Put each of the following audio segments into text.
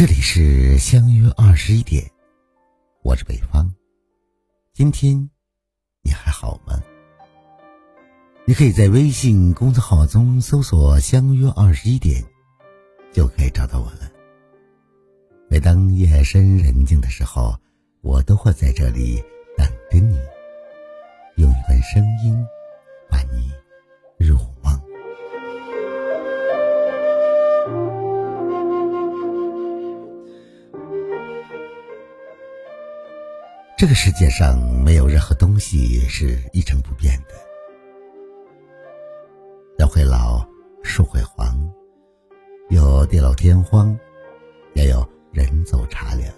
这里是相约21点，我是北方。今天你还好吗？你可以在微信公众号中搜索相约21点，就可以找到我了。每当夜深人静的时候，我都会在这里等着你，用一段声音把你入梦。这个世界上没有任何东西是一成不变的，人会老，树会黄，有地老天荒，也有人走茶凉。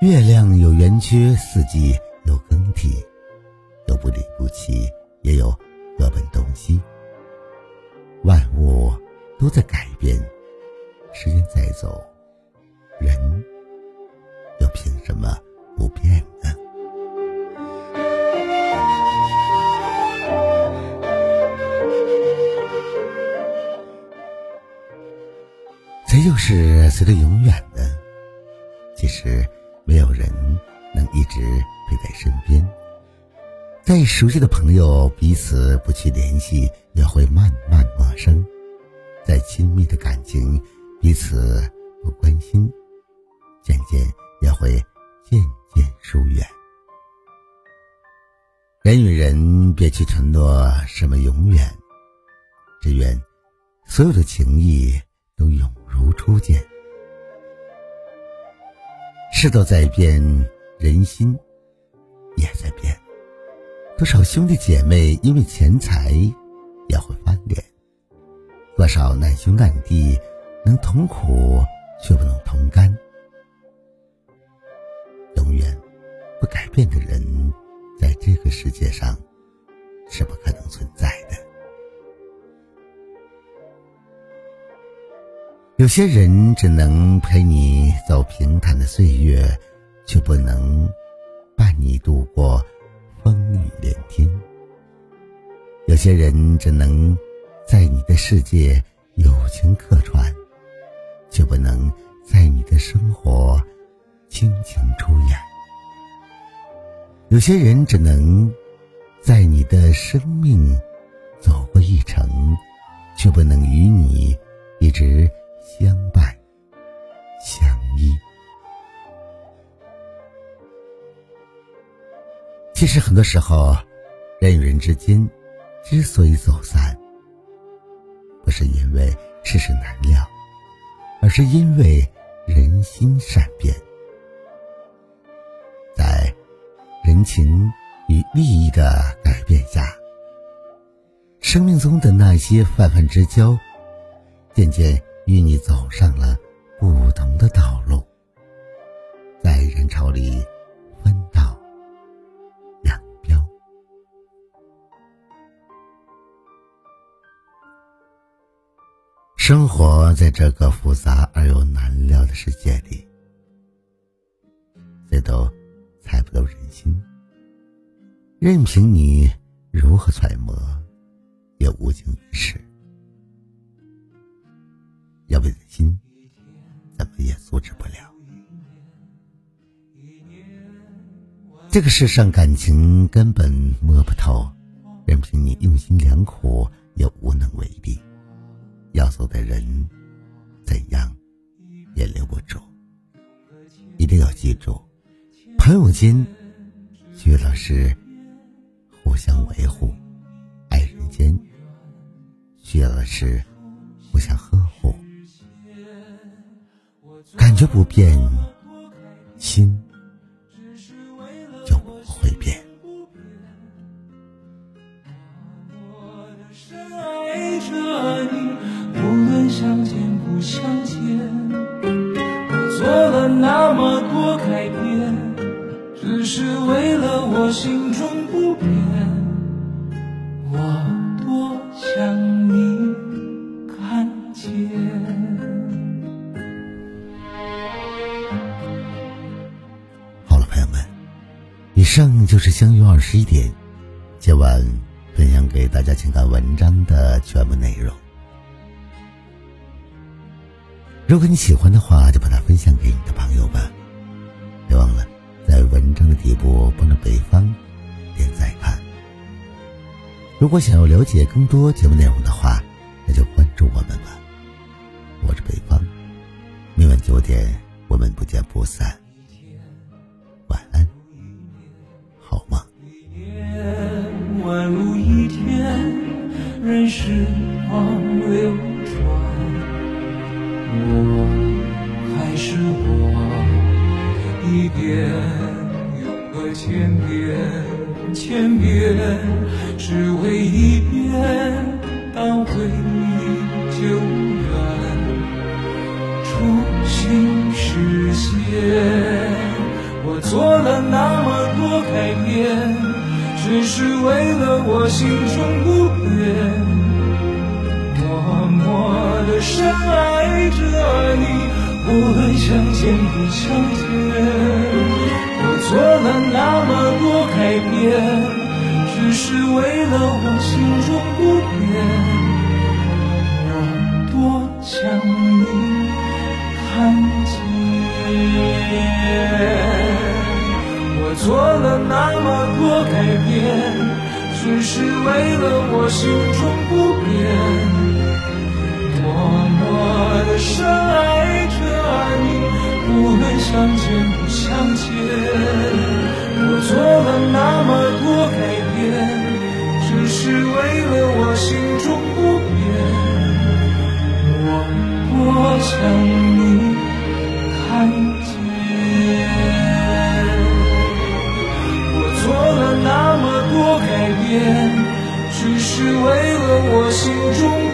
月亮有圆缺，四季有更替，有不离不弃，也有各奔东西。万物都在改变，时间在走，人又凭什么不变呢？谁又是谁的永远呢？其实没有人能一直陪在身边，再熟悉的朋友彼此不去联系也会慢慢陌生，再亲密的感情彼此不关心，渐渐也会渐渐疏远。人与人别去承诺什么永远，只愿所有的情谊都永如初见。世道在变，人心也在变，多少兄弟姐妹因为钱财也会翻脸，多少难兄难弟能同苦却不能同甘。永远不改变的人在这个世界上是不可能存在的。有些人只能陪你走平坦的岁月，却不能伴你度过风雨连天。有些人只能在你的世界友情客串，却不能在你的生活亲情出演。有些人只能在你的生命走过一程，却不能与你一直相伴相依。其实很多时候，人与人之间之所以走散，不是因为世事难料，而是因为人心善变。人情与利益的改变下，生命中的那些泛泛之交，渐渐与你走上了不同的道路，在人潮里分道扬镳。生活在这个复杂而又难料的世界里，谁都猜不到人心，任凭你如何揣摩，也无济于事。要问人心，怎么也阻止不了。这个世上感情根本摸不透，任凭你用心良苦，也无能为力。要走的人，怎样也留不住。一定要记住，朋友间去了是互相维护，爱人间去了是互相呵护。感觉不变，心就不会变。我的深爱着你，无论相见不相见，我做了那么多改变，只是为了我心中不变，我多想你看见。好了，朋友们，以上就是相约21点今晚分享给大家情感文章的全部内容。如果你喜欢的话，就把它分享给你的朋友吧。别忘了在文章的底部帮着北方点再看。如果想要了解更多节目内容的话，那就关注我们吧。我是北方，明晚9点我们不见不散。晚安，好梦。万物一天，任时光流转，我还是我，一遍又过千遍，千遍只为一遍，当回忆久远，初心实现。我做了那么多改变，只是为了我心中不变，默默地深爱着你，无论相见不相见。我做了那么多改变，只是为了我心中不变，我多想你看见。我做了那么多改变，只是为了我心中不变，默默地深爱着你，无论相见不相见。我做了那么多改变，只是为了我心中不变，我多想你看见。那么多改变，只是为了我心中